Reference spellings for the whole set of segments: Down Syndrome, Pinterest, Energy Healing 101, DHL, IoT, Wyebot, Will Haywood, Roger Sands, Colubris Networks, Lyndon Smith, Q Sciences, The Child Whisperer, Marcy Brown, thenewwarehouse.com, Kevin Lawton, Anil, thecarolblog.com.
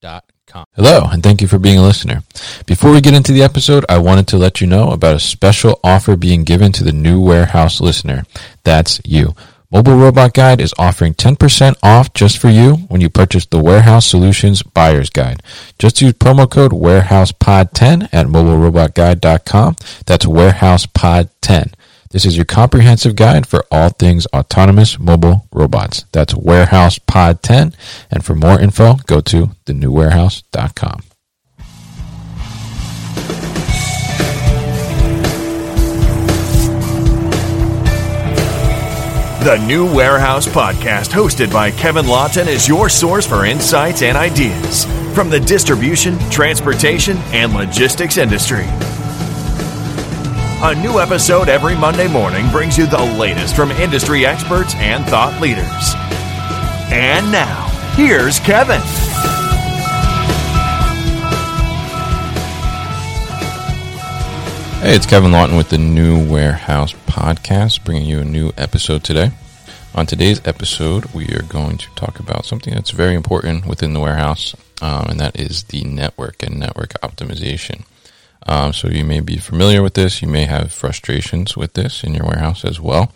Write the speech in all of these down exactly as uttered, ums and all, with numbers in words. Dot com. Hello, and thank you for being a listener. Before we get into the episode, I wanted to let you know about a special offer being given to the New Warehouse listener. That's you. Mobile Robot Guide is offering ten percent off just for you when you purchase the Warehouse Solutions Buyer's Guide. Just use promo code warehouse pod ten at mobile robot guide dot com. That's warehouse pod ten. This is your comprehensive guide for all things autonomous mobile robots. That's warehouse pod ten. And for more info, go to the new warehouse dot com. The New Warehouse Podcast, hosted by Kevin Lawton, is your source for insights and ideas from the distribution, transportation, and logistics industry. A new episode every Monday morning brings you the latest from industry experts and thought leaders. And now, here's Kevin. Hey, it's Kevin Lawton with the New Warehouse Podcast, bringing you a new episode today. On today's episode, we are going to talk about something that's very important within the warehouse, um, and that is the network and network optimization. Um, so you may be familiar with this. You may have frustrations with this in your warehouse as well.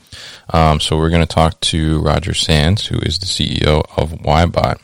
Um, so we're going to talk to Roger Sands, who is the C E O of Wyebot.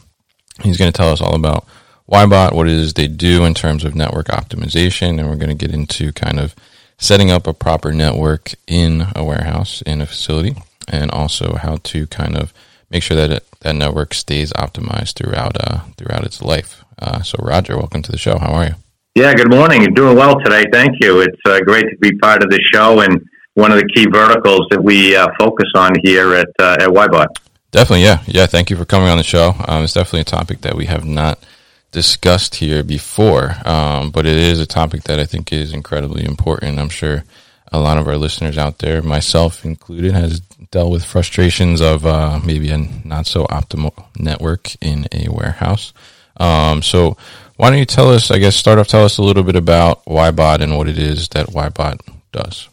He's going to tell us all about Wyebot, what it is they do in terms of network optimization, and we're going to get into kind of setting up a proper network in a warehouse, in a facility, and also how to kind of make sure that it, that network stays optimized throughout uh, throughout its life. Uh, so Roger, welcome to the show. How are you? Yeah, good morning. You're doing well today. Thank you. It's uh, great to be part of the show and one of the key verticals that we uh, focus on here at uh, at Wyebot. Definitely, yeah. Yeah, thank you for coming on the show. Um, it's definitely a topic that we have not discussed here before, um, but it is a topic that I think is incredibly important. I'm sure a lot of our listeners out there, myself included, has dealt with frustrations of uh, maybe a not-so-optimal network in a warehouse. Um, so why don't you tell us, I guess, start off, tell us a little bit about Wyebot and what it is that Wyebot does.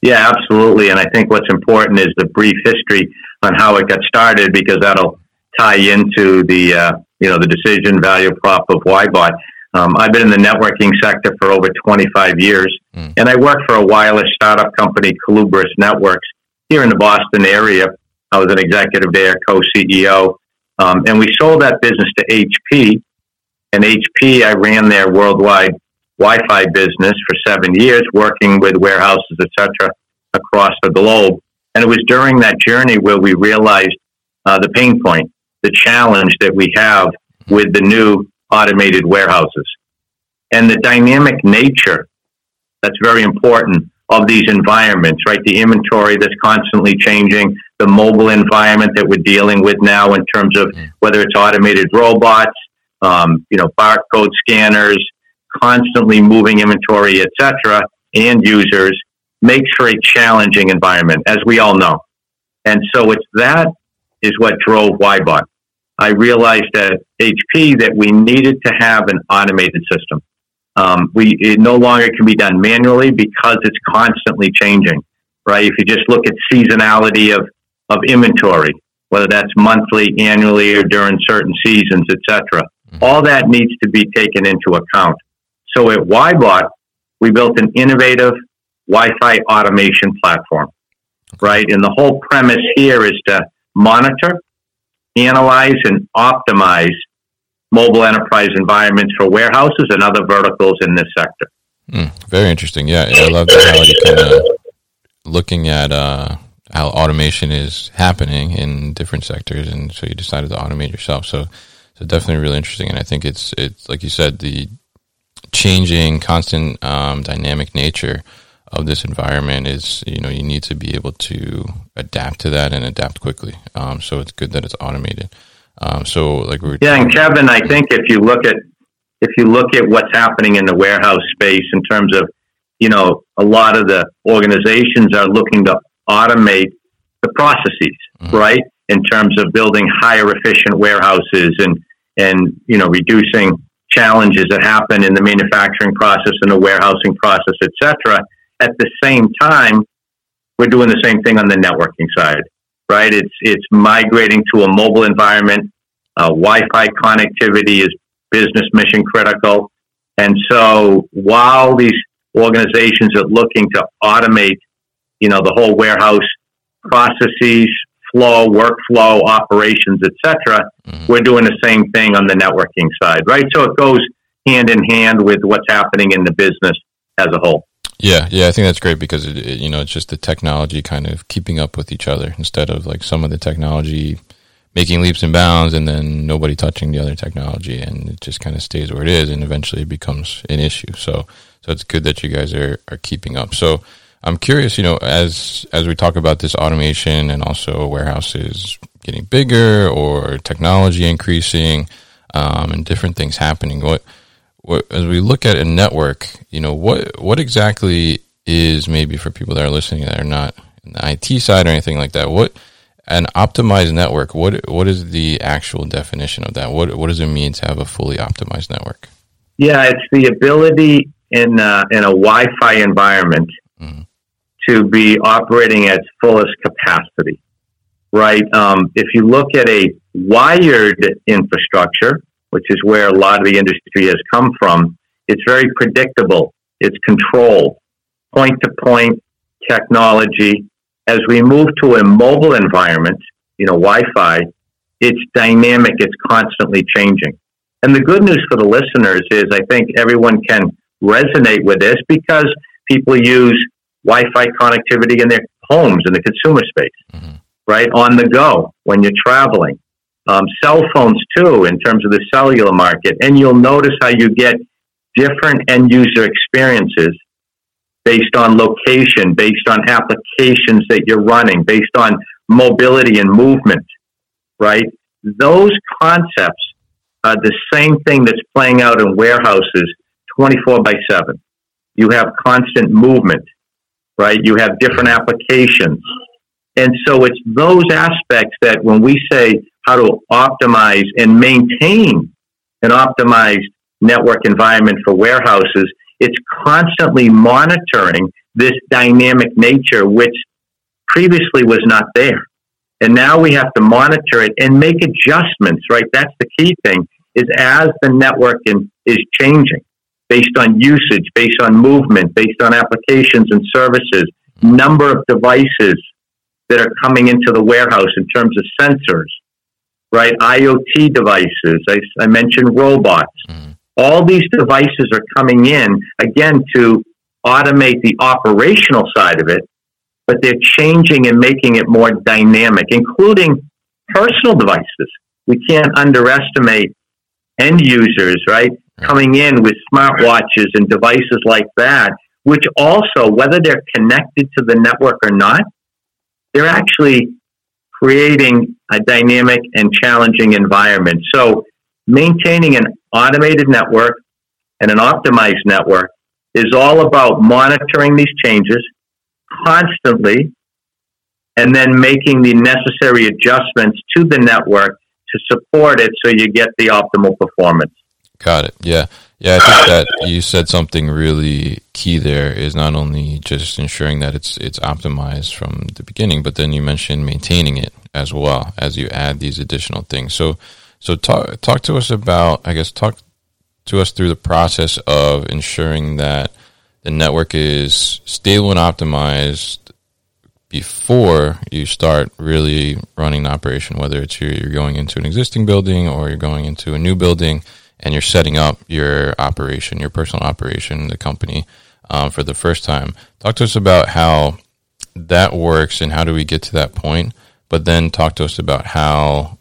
Yeah, absolutely. And I think what's important is the brief history on how it got started, because that'll tie into the, uh, you know, the decision value prop of Wyebot. Um, I've been in the networking sector for over twenty-five years, mm. and I worked for a wireless startup company, Colubris Networks, here in the Boston area. I was an executive there, co-C E O. Um, and we sold that business to H P, and H P, I ran their worldwide Wi-Fi business for seven years, working with warehouses, et cetera, across the globe. And it was during that journey where we realized uh, the pain point, the challenge that we have with the new automated warehouses. And the dynamic nature, that's very important, of these environments, right? The inventory that's constantly changing, the mobile environment that we're dealing with now in terms of whether it's automated robots, um, you know, barcode scanners, constantly moving inventory, et cetera, and users, makes for a challenging environment, as we all know. And so it's that is what drove Wyebot. I realized at H P that we needed to have an automated system. Um, we it no longer can be done manually because it's constantly changing, right? If you just look at seasonality of of inventory, whether that's monthly, annually, or during certain seasons, et cetera. All that needs to be taken into account. So at Wyebot, we built an innovative Wi-Fi automation platform, right? And the whole premise here is to monitor, analyze, and optimize mobile enterprise environments for warehouses and other verticals in this sector. Mm, very interesting. Yeah, I love that how you kind of looking at uh, how automation is happening in different sectors, and so you decided to automate yourself. So, so definitely really interesting. And I think it's it's like you said, the changing, constant, um, dynamic nature of this environment is, you know, you need to be able to adapt to that and adapt quickly. Um, so it's good that it's automated. Um, so like we were yeah, and Kevin, I think if you look at if you look at what's happening in the warehouse space in terms of, you know, a lot of the organizations are looking to automate the processes, mm-hmm. right, in terms of building higher efficient warehouses and, and, you know, reducing challenges that happen in the manufacturing process and the warehousing process, et cetera. At the same time, we're doing the same thing on the networking side, right? It's it's migrating to a mobile environment. Uh, Wi-Fi connectivity is business mission critical. And so while these organizations are looking to automate, you know, the whole warehouse processes, flow, workflow, operations, et cetera, mm-hmm. we're doing the same thing on the networking side, right? So it goes hand in hand with what's happening in the business as a whole. Yeah, yeah, I think that's great because, it, it, you know, it's just the technology kind of keeping up with each other instead of like some of the technology making leaps and bounds and then nobody touching the other technology, and it just kind of stays where it is and eventually becomes an issue. So so it's good that you guys are, are keeping up. So I'm curious, you know, as as we talk about this automation and also warehouses getting bigger or technology increasing um, and different things happening, what, what as we look at a network, you know, what what exactly is, maybe for people that are listening that are not in the I T side or anything like that, what an optimized network, what what is the actual definition of that? What what does it mean to have a fully optimized network? Yeah, it's the ability in a, in a Wi-Fi environment mm-hmm. to be operating at fullest capacity, right? Um, if you look at a wired infrastructure, which is where a lot of the industry has come from, it's very predictable. It's controlled, point-to-point technology. As we move to a mobile environment, you know, Wi-Fi, it's dynamic. It's constantly changing. And the good news for the listeners is I think everyone can resonate with this because people use Wi-Fi connectivity in their homes, in the consumer space, mm-hmm. right? On the go, when you're traveling. Um, cell phones, too, in terms of the cellular market. And you'll notice how you get different end-user experiences based on location, based on applications that you're running, based on mobility and movement, right? Those concepts are the same thing that's playing out in warehouses twenty-four by seven. You have constant movement, right? You have different applications. And so it's those aspects that when we say how to optimize and maintain an optimized network environment for warehouses, it's constantly monitoring this dynamic nature, which previously was not there. And now we have to monitor it and make adjustments, right? That's the key thing, is as the network in, is changing based on usage, based on movement, based on applications and services, number of devices that are coming into the warehouse in terms of sensors, right? I O T devices, I, I mentioned robots. Mm-hmm. All these devices are coming in, again, to automate the operational side of it, but they're changing and making it more dynamic, including personal devices. We can't underestimate end users, right, coming in with smartwatches and devices like that, which also, whether they're connected to the network or not, they're actually creating a dynamic and challenging environment. So maintaining an automated network and an optimized network is all about monitoring these changes constantly and then making the necessary adjustments to the network to support it so you get the optimal performance. Got it. Yeah. Yeah, I think that you said something really key there is not only just ensuring that it's it's optimized from the beginning, but then you mentioned maintaining it as well as you add these additional things. So so talk talk to us about, I guess, talk to us through the process of ensuring that the network is stable and optimized before you start really running the operation, whether it's you're, you're going into an existing building or you're going into a new building and you're setting up your operation, your personal operation, the company um, for the first time. Talk to us about how that works and how do we get to that point, but then talk to us about how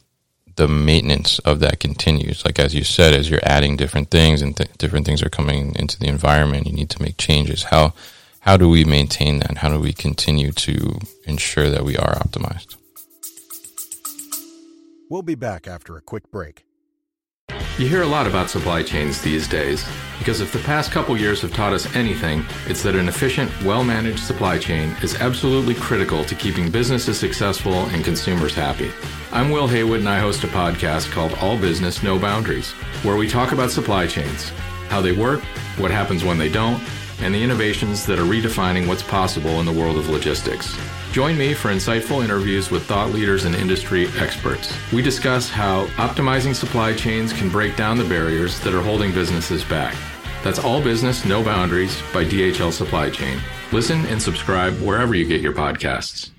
the maintenance of that continues. Like as you said, as you're adding different things and th- different things are coming into the environment, you need to make changes. How how do we maintain that? And how do we continue to ensure that we are optimized? We'll be back after a quick break. You hear a lot about supply chains these days, because if the past couple years have taught us anything, it's that an efficient, well-managed supply chain is absolutely critical to keeping businesses successful and consumers happy. I'm Will Haywood, and I host a podcast called All Business, No Boundaries, where we talk about supply chains, how they work, what happens when they don't, and the innovations that are redefining what's possible in the world of logistics. Join me for insightful interviews with thought leaders and industry experts. We discuss how optimizing supply chains can break down the barriers that are holding businesses back. That's All Business, No Boundaries by D H L Supply Chain. Listen and subscribe wherever you get your podcasts.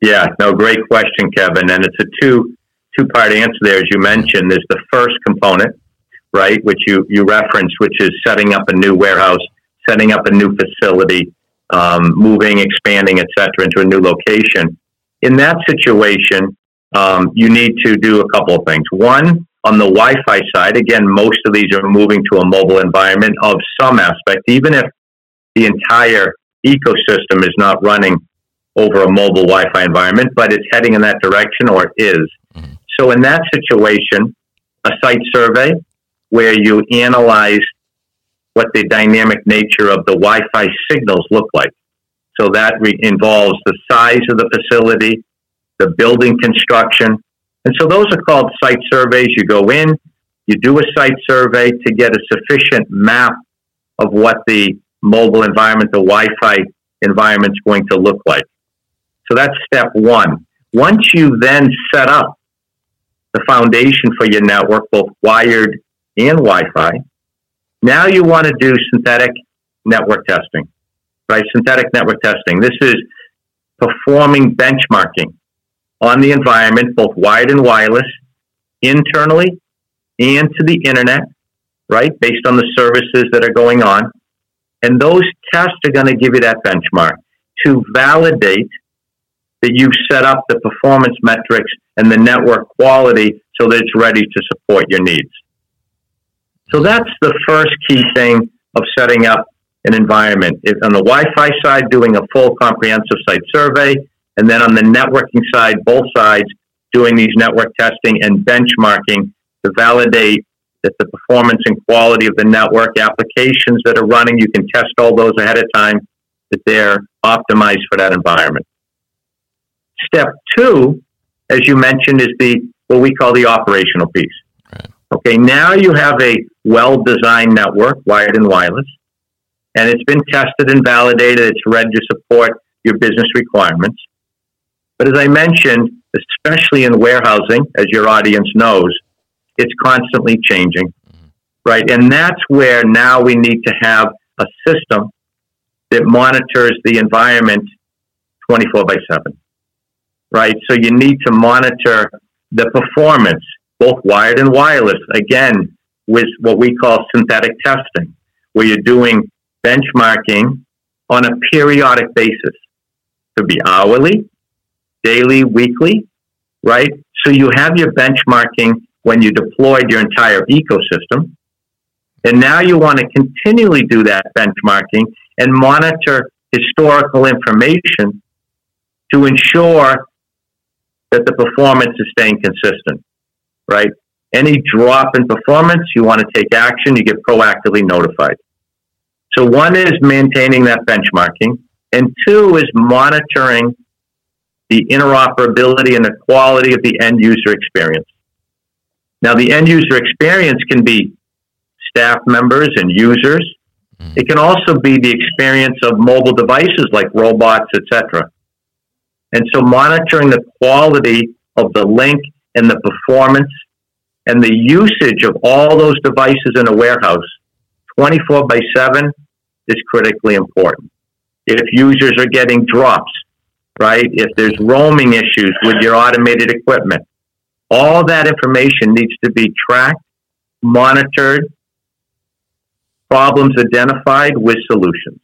Yeah, no, great question, Kevin. And it's a two, two-part answer there, as you mentioned. There's the first component, right, which you, you referenced, which is setting up a new warehouse, setting up a new facility, um, moving, expanding, et cetera, into a new location. In that situation, um, you need to do a couple of things. One, on the Wi-Fi side, again, most of these are moving to a mobile environment of some aspect, even if the entire ecosystem is not running over a mobile Wi-Fi environment, but it's heading in that direction, or it is. Mm-hmm. So in that situation, a site survey where you analyze what the dynamic nature of the Wi-Fi signals look like. So that re- involves the size of the facility, the building construction. And so those are called site surveys. You go in, you do a site survey to get a sufficient map of what the mobile environment, the Wi-Fi environment is going to look like. So that's step one. Once you then set up the foundation for your network, both wired and Wi-Fi, now you want to do synthetic network testing, right? Synthetic network testing. This is performing benchmarking on the environment, both wired and wireless, internally and to the internet, right? Based on the services that are going on. And those tests are going to give you that benchmark to validate that you set up the performance metrics and the network quality so that it's ready to support your needs. So that's the first key thing of setting up an environment. It's on the Wi-Fi side, doing a full comprehensive site survey, and then on the networking side, both sides, doing these network testing and benchmarking to validate that the performance and quality of the network applications that are running, you can test all those ahead of time, that they're optimized for that environment. Step two, as you mentioned, is the what we call the operational piece. Okay, now you have a well-designed network, wired and wireless, and it's been tested and validated. It's ready to support your business requirements. But as I mentioned, especially in warehousing, as your audience knows, it's constantly changing, right? And that's where now we need to have a system that monitors the environment twenty-four by seven, right? So you need to monitor the performance, both wired and wireless, again, with what we call synthetic testing, where you're doing benchmarking on a periodic basis. It could be hourly, daily, weekly, right? So you have your benchmarking when you deployed your entire ecosystem. And now you want to continually do that benchmarking and monitor historical information to ensure that the performance is staying consistent. Right? Any drop in performance, you want to take action, you get proactively notified. So one is maintaining that benchmarking, and two is monitoring the interoperability and the quality of the end user experience. Now, the end user experience can be staff members and users. It can also be the experience of mobile devices like robots, et cetera. And so monitoring the quality of the link and the performance and the usage of all those devices in a warehouse, twenty-four by seven, is critically important. If users are getting drops, right? If there's roaming issues with your automated equipment, all that information needs to be tracked, monitored, problems identified with solutions.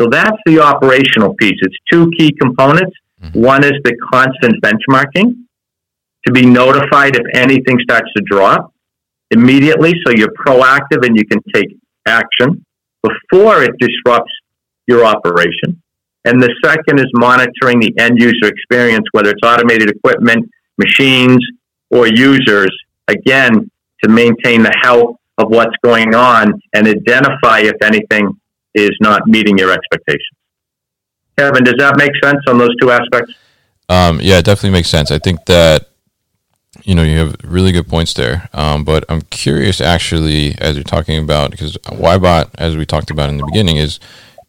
So that's the operational piece. It's two key components. One is the constant benchmarking, to be notified if anything starts to drop immediately, so you're proactive and you can take action before it disrupts your operation. And the second is monitoring the end user experience, whether it's automated equipment, machines, or users, again, to maintain the health of what's going on and identify if anything is not meeting your expectations. Kevin, does that make sense on those two aspects? Um, yeah, it definitely makes sense. I think that, you know, you have really good points there. Um, but I'm curious, actually, as you're talking about, because Wyebot, as we talked about in the beginning, is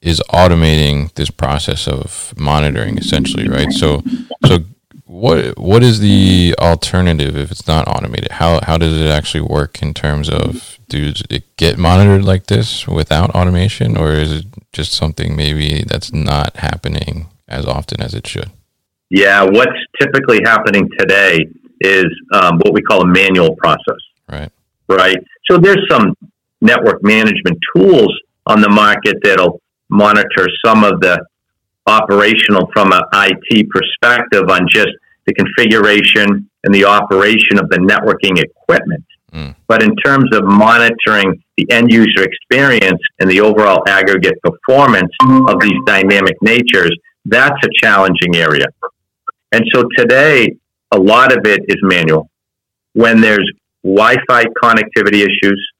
is automating this process of monitoring, essentially, right? So, so what what is the alternative if it's not automated? How how does it actually work in terms of, does it get monitored like this without automation, or is it just something maybe that's not happening as often as it should? Yeah, what's typically happening today is um, what we call a manual process. Right. Right. So there's some network management tools on the market that'll monitor some of the operational from an I T perspective on just the configuration and the operation of the networking equipment. Mm. But in terms of monitoring the end user experience and the overall aggregate performance of these dynamic natures, that's a challenging area. And so today, a lot of it is manual. When there's Wi-Fi connectivity issues,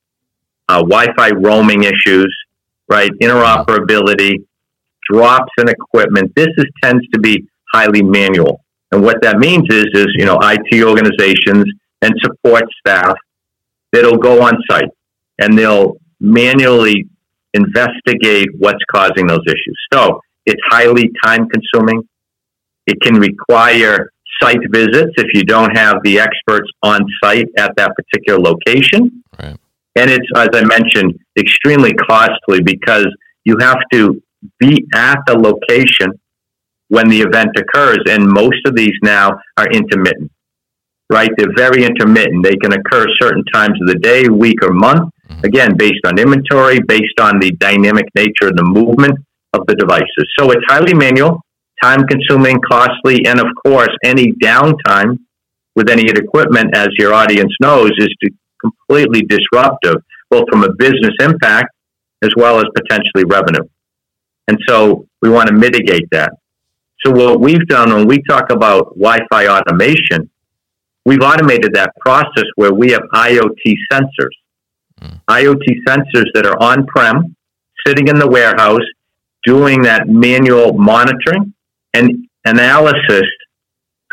uh, Wi-Fi roaming issues, right, interoperability, drops in equipment, this is tends to be highly manual. And what that means is, is you know, I T organizations and support staff that'll go on site and they'll manually investigate what's causing those issues. So it's highly time-consuming. It can require site visits if you don't have the experts on site at that particular location. Right. And it's, as I mentioned, extremely costly because you have to be at the location when the event occurs. And most of these now are intermittent, right? They're very intermittent. They can occur certain times of the day, week, or month, again, based on inventory, based on the dynamic nature and the movement of the devices. So it's highly manual, time-consuming, costly, and of course, any downtime with any of the equipment, as your audience knows, is to completely disruptive, both from a business impact as well as potentially revenue. And so we want to mitigate that. So what we've done when we talk about Wi-Fi automation, we've automated that process where we have IoT sensors, mm. IoT sensors that are on-prem, sitting in the warehouse, doing that manual monitoring and analysis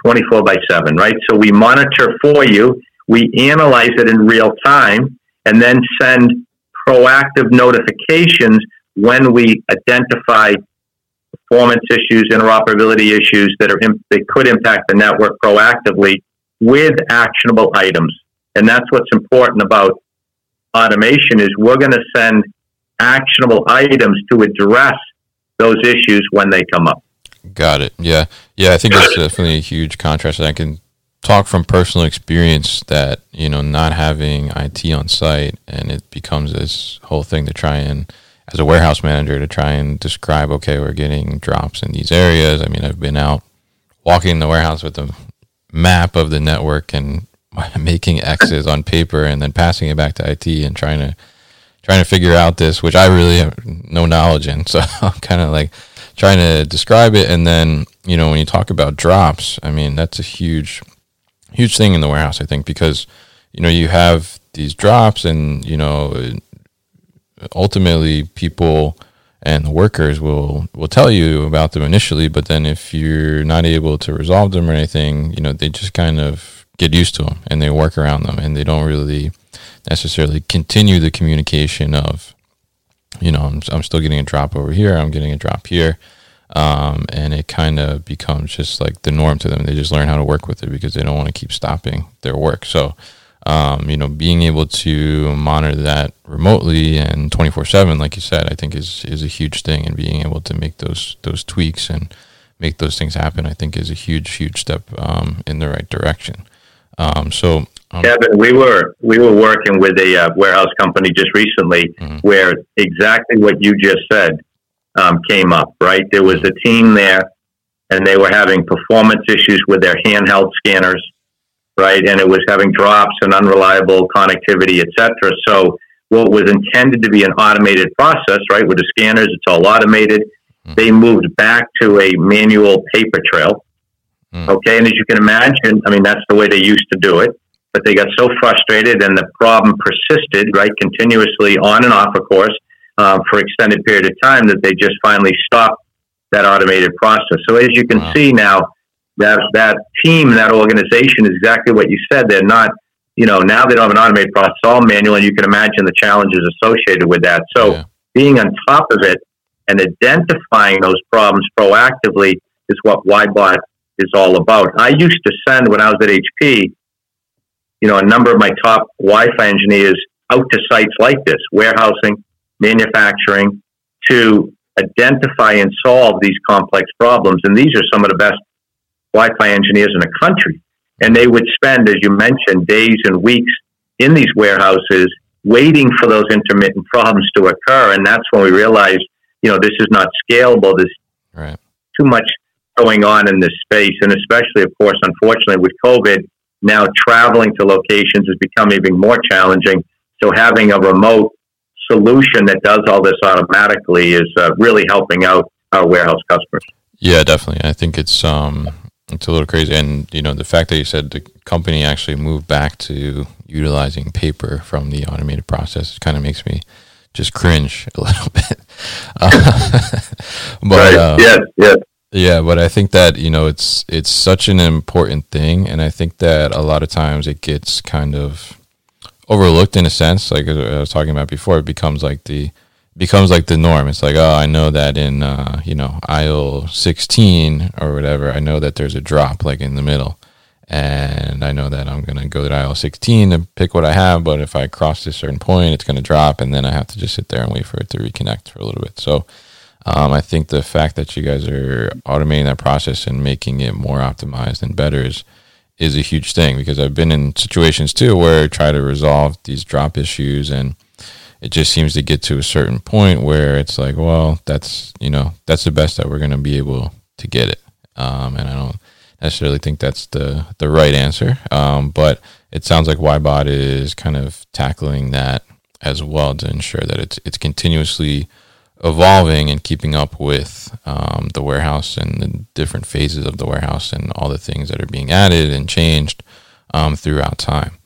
twenty-four by seven, right? So we monitor for you, we analyze it in real time, and then send proactive notifications when we identify performance issues, interoperability issues that are imp- that could impact the network proactively with actionable items. And that's what's important about automation is we're going to send actionable items to address those issues when they come up. Got it. Yeah. Yeah. I think it's definitely a huge contrast. And I can talk from personal experience that, you know, not having I T on site and it becomes this whole thing to try and, as a warehouse manager, to try and describe, okay, we're getting drops in these areas. I mean, I've been out walking the warehouse with a map of the network and making X's on paper and then passing it back to I T and trying to, trying to figure out this, which I really have no knowledge in. So I'm kind of like trying to describe it. And then, you know, when you talk about drops, I mean, that's a huge, huge thing in the warehouse, I think, because, you know, you have these drops and, you know, ultimately people and the workers will, will tell you about them initially. But then if you're not able to resolve them or anything, you know, they just kind of get used to them and they work around them and they don't really necessarily continue the communication of, you know, I'm, I'm still getting a drop over here, I'm getting a drop here. Um, and it kind of becomes just like the norm to them. They just learn how to work with it because they don't want to keep stopping their work. So, um, you know, being able to monitor that remotely and twenty-four seven, like you said, I think is, is a huge thing, and being able to make those, those tweaks and make those things happen, I think is a huge, huge step, um, in the right direction. Um, so, Um, Kevin, we were we were working with a uh, warehouse company just recently, mm-hmm. where exactly what you just said um, came up, right? There was a team there, and they were having performance issues with their handheld scanners, right? And it was having drops and unreliable connectivity, et cetera. So what was intended to be an automated process, right, with the scanners, it's all automated. Mm. They moved back to a manual paper trail. Mm. Okay. And as you can imagine, I mean, that's the way they used to do it, but they got so frustrated and the problem persisted, right, continuously on and off, of course, uh, for extended period of time that they just finally stopped that automated process. So as you can wow. see now, that that team, that organization is exactly what you said. They're not, you know, now they don't have an automated process, all manual, and you can imagine the challenges associated with that. So yeah. being on top of it and identifying those problems proactively is what Wyebot is all about. I used to send, when I was at H P, you know, a number of my top Wi-Fi engineers out to sites like this, warehousing, manufacturing, to identify and solve these complex problems. And these are some of the best Wi-Fi engineers in the country. And they would spend, as you mentioned, days and weeks in these warehouses waiting for those intermittent problems to occur. And that's when we realized, you know, this is not scalable. There's right. too much going on in this space. And especially, of course, unfortunately, with COVID, now traveling to locations has become even more challenging. So having a remote solution that does all this automatically is uh, really helping out our warehouse customers. Yeah, definitely. I think it's... um. It's a little crazy. And, you know, the fact that you said the company actually moved back to utilizing paper from the automated process kind of makes me just cringe a little bit. Uh, but, right. um, yeah, yeah. yeah, but I think that, you know, it's, it's such an important thing. And I think that a lot of times it gets kind of overlooked in a sense. Like I was talking about before, it becomes like the, becomes like the norm. It's like, oh, I know that in, uh, you know, aisle sixteen or whatever, I know that there's a drop like in the middle. And I know that I'm going to go to aisle sixteen to pick what I have. But if I cross this certain point, it's going to drop. And then I have to just sit there and wait for it to reconnect for a little bit. So um, I think the fact that you guys are automating that process and making it more optimized and better is, is a huge thing, because I've been in situations too where I try to resolve these drop issues, and it just seems to get to a certain point where it's like, well, that's, you know, that's the best that we're going to be able to get it. Um, and I don't necessarily think that's the, the right answer. Um, but it sounds like Wyebot is kind of tackling that as well to ensure that it's, it's continuously evolving and keeping up with um, the warehouse and the different phases of the warehouse and all the things that are being added and changed um, throughout time.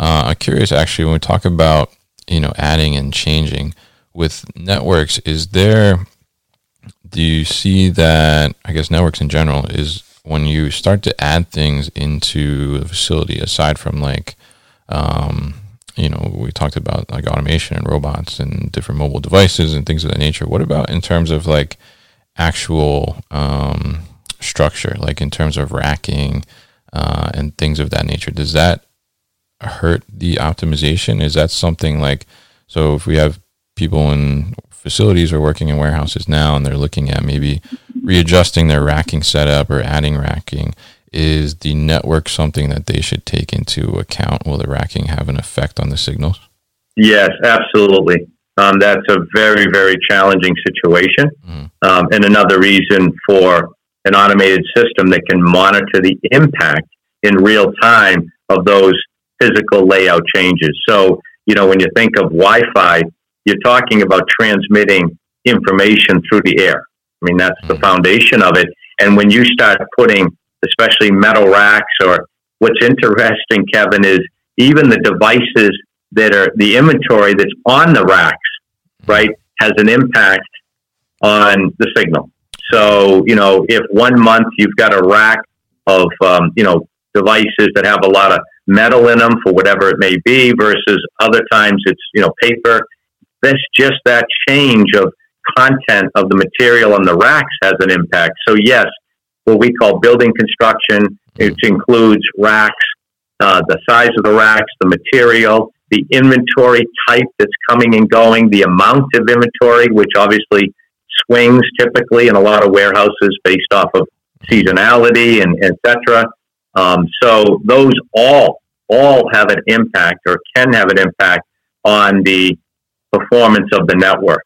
Uh, I'm curious, actually, when we talk about, you know, adding and changing with networks, is there, do you see that, I guess networks in general, is when you start to add things into a facility, aside from like, um, you know, we talked about like automation and robots and different mobile devices and things of that nature. What about in terms of like actual um, structure, like in terms of racking uh, and things of that nature? Does that hurt the optimization? Is that something like, so if we have people in facilities or working in warehouses now and they're looking at maybe readjusting their racking setup or adding racking, is the network something that they should take into account? Will the racking have an effect on the signals? Yes, absolutely. Um, that's a very, very challenging situation. Mm. Um, and another reason for an automated system that can monitor the impact in real time of those physical layout changes. So, you know, when you think of Wi-Fi, you're talking about transmitting information through the air. I mean, that's the foundation of it. And when you start putting, especially metal racks, or what's interesting, Kevin, is even the devices that are the inventory that's on the racks, right, has an impact on the signal. So, you know, if one month you've got a rack of, um, you know, devices that have a lot of metal in them for whatever it may be, versus other times it's, you know, paper. That's just that change of content of the material on the racks has an impact. So yes, what we call building construction, it includes racks, uh, the size of the racks, the material, the inventory type that's coming and going, the amount of inventory, which obviously swings typically in a lot of warehouses based off of seasonality and et cetera. Um, so those all, all have an impact, or can have an impact, on the performance of the network.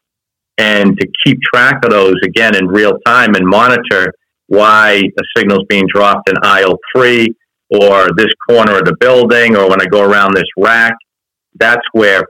And to keep track of those again in real time and monitor why a signal's being dropped in aisle three or this corner of the building, or when I go around this rack, that's where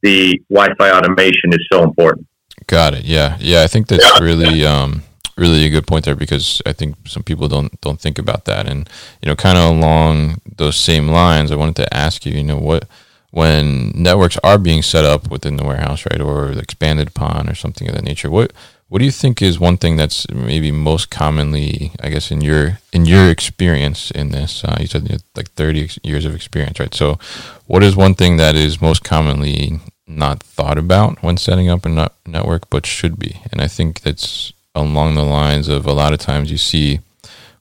the Wi-Fi automation is so important. Got it. Yeah. Yeah. I think that's really, um, really a good point there, because I think some people don't, don't think about that. And, you know, kind of along those same lines, I wanted to ask you, you know, what, when networks are being set up within the warehouse, right, or expanded upon or something of that nature, what, what do you think is one thing that's maybe most commonly, I guess, in your, in your experience in this, uh, you said you had like thirty years of experience, right? So what is one thing that is most commonly not thought about when setting up a network, but should be? And I think that's along the lines of a lot of times you see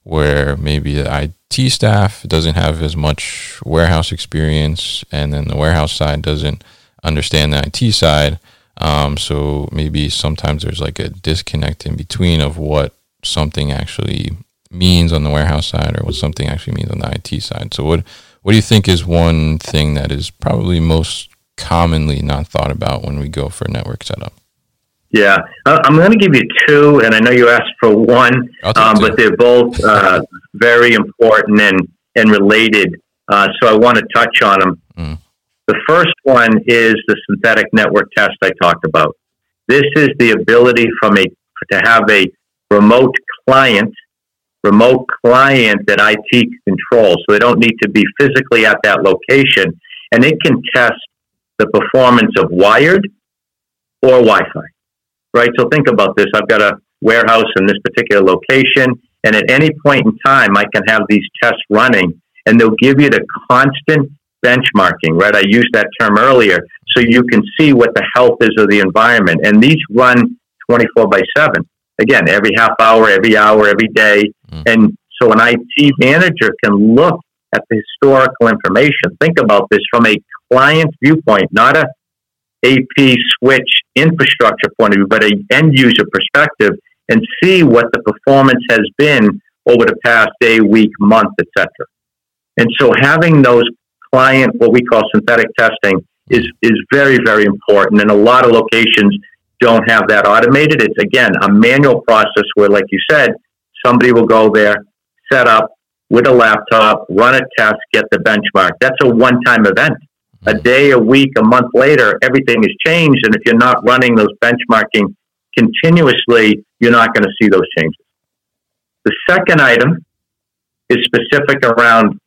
where maybe the I T staff doesn't have as much warehouse experience, and then the warehouse side doesn't understand the I T side. Um, so maybe sometimes there's like a disconnect in between of what something actually means on the warehouse side or what something actually means on the I T side. So what, what do you think is one thing that is probably most commonly not thought about when we go for network setup? Yeah, uh, I'm going to give you two, and I know you asked for one, um, but they're both uh, very important and, and related, uh, so I want to touch on them. Mm. The first one is the synthetic network test I talked about. This is the ability from a to have a remote client, remote client that I T controls, so they don't need to be physically at that location, and it can test the performance of wired or Wi-Fi, right? So think about this. I've got a warehouse in this particular location, and at any point in time, I can have these tests running, and they'll give you the constant benchmarking, right? I used that term earlier. So you can see what the health is of the environment. And these run twenty-four by seven. Again, every half hour, every hour, every day. Mm. And so an I T manager can look at the historical information. Think about this from a client viewpoint, not a A P switch infrastructure point of view, but an end user perspective, and see what the performance has been over the past day, week, month, et cetera. And so having those client, what we call synthetic testing, is, is very, very important. And a lot of locations don't have that automated. It's, again, a manual process where, like you said, somebody will go there, set up with a laptop, run a test, get the benchmark. That's a one-time event. A day, a week, a month later, everything has changed. And if you're not running those benchmarking continuously, you're not going to see those changes. The second item is specific around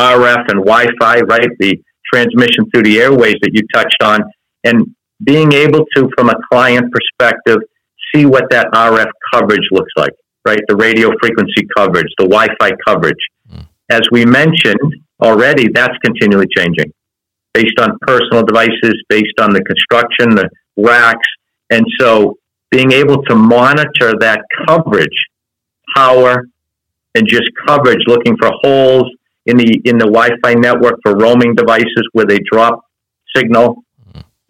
R F and Wi-Fi, right? The transmission through the airways that you touched on, and being able to, from a client perspective, see what that R F coverage looks like, right? The radio frequency coverage, the Wi-Fi coverage. Mm. As we mentioned already, that's continually changing based on personal devices, based on the construction, the racks. And so being able to monitor that coverage, power, and just coverage, looking for holes in the in the Wi-Fi network for roaming devices where they drop signal,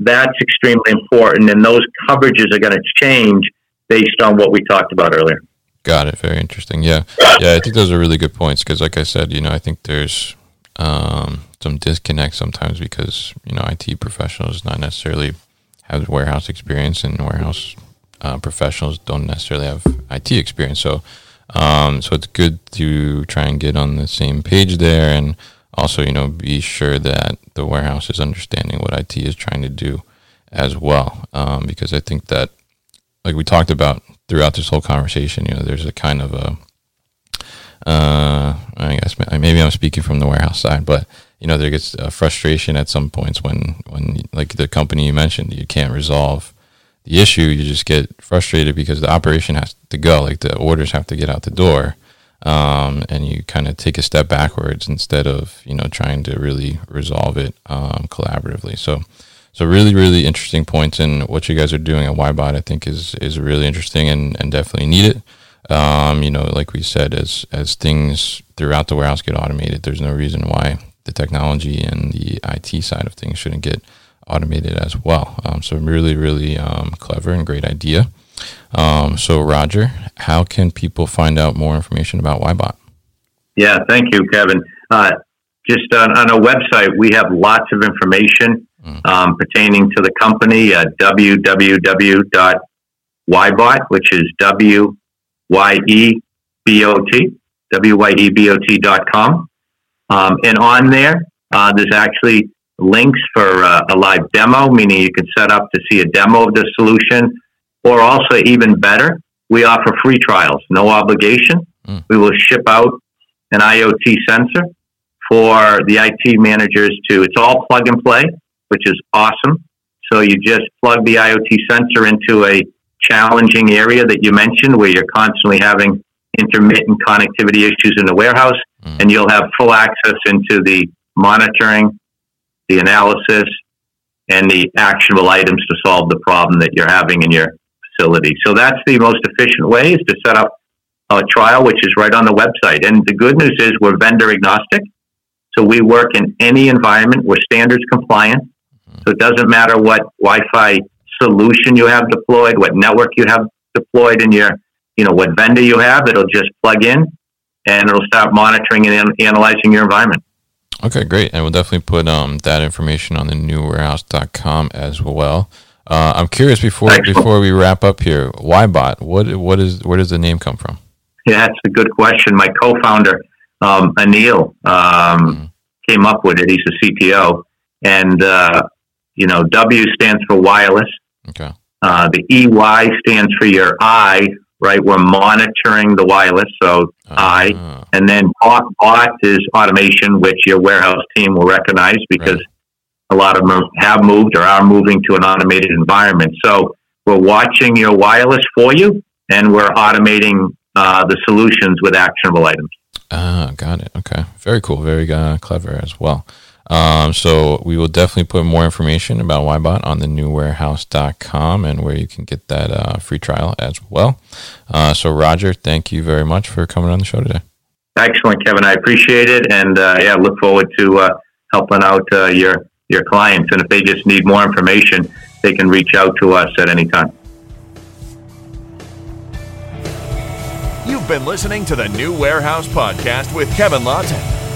that's extremely important. And those coverages are going to change based on what we talked about earlier. Got it. Very interesting. Yeah. Yeah, I think those are really good points because, like I said, you know, I think there's um, some disconnect sometimes because, you know, I T professionals not necessarily have warehouse experience, and warehouse uh, professionals don't necessarily have I T experience. So, Um, so it's good to try and get on the same page there, and also, you know, be sure that the warehouse is understanding what I T is trying to do as well. Um, because I think that, like we talked about throughout this whole conversation, you know, there's a kind of a, uh, I guess maybe I'm speaking from the warehouse side, but you know, there gets a frustration at some points when, when like the company you mentioned, you can't resolve the issue, you just get frustrated because the operation has to go, like the orders have to get out the door, um, and you kind of take a step backwards instead of, you know, trying to really resolve it um, collaboratively. So, so really, really interesting points, and what you guys are doing at Wyebot, I think, is is really interesting and, and definitely needed. Um, you know, like we said, as as things throughout the warehouse get automated, there's no reason why the technology and the I T side of things shouldn't get automated as well. Um, so really, really um, clever and great idea. Um, so Roger, how can people find out more information about Wyebot? Yeah, thank you, Kevin. Uh, just on, on our website, we have lots of information mm. um, pertaining to the company at w w w dot wyebot, which is W Y E B O T, W Y E B O T dot com. Um, and on there, uh, there's actually links for uh, a live demo, meaning you can set up to see a demo of the solution. or also even better, we offer free trials, no obligation. Mm. We will ship out an IoT sensor for the I T managers to, it's all plug and play, which is awesome. So you just plug the IoT sensor into a challenging area that you mentioned where you're constantly having intermittent connectivity issues in the warehouse, mm. and you'll have full access into the monitoring, the analysis, and the actionable items to solve the problem that you're having in your facility. So that's the most efficient way, is to set up a trial, which is right on the website. And the good news is we're vendor agnostic. So we work in any environment. We're standards compliant. So it doesn't matter what Wi-Fi solution you have deployed, what network you have deployed in your, you know, what vendor you have, it'll just plug in and it'll start monitoring and analyzing your environment. Okay, great. And we'll definitely put um, that information on the new warehouse dot com as well. Uh, I'm curious, before Excellent. before we wrap up here, Wyebot, what what is where does the name come from? Yeah, that's a good question. My co-founder, um, Anil, um, mm-hmm. came up with it. He's a C T O. And, uh, you know, W stands for wireless. Okay. Uh, the E Y stands for your eye, right? We're monitoring the wireless, so uh, eye. Uh. And then bot, bot is automation, which your warehouse team will recognize because right. a lot of them have moved or are moving to an automated environment. So we're watching your wireless for you, and we're automating uh, the solutions with actionable items. Ah, got it. Okay. Very cool. Very uh, clever as well. Um, so we will definitely put more information about Wyebot on the new warehouse dot com and where you can get that uh, free trial as well. Uh, so Roger, thank you very much for coming on the show today. Excellent, Kevin. I appreciate it. And uh, yeah, look forward to uh, helping out uh, your, your clients. And if they just need more information, they can reach out to us at any time. You've been listening to the New Warehouse Podcast with Kevin Lawton.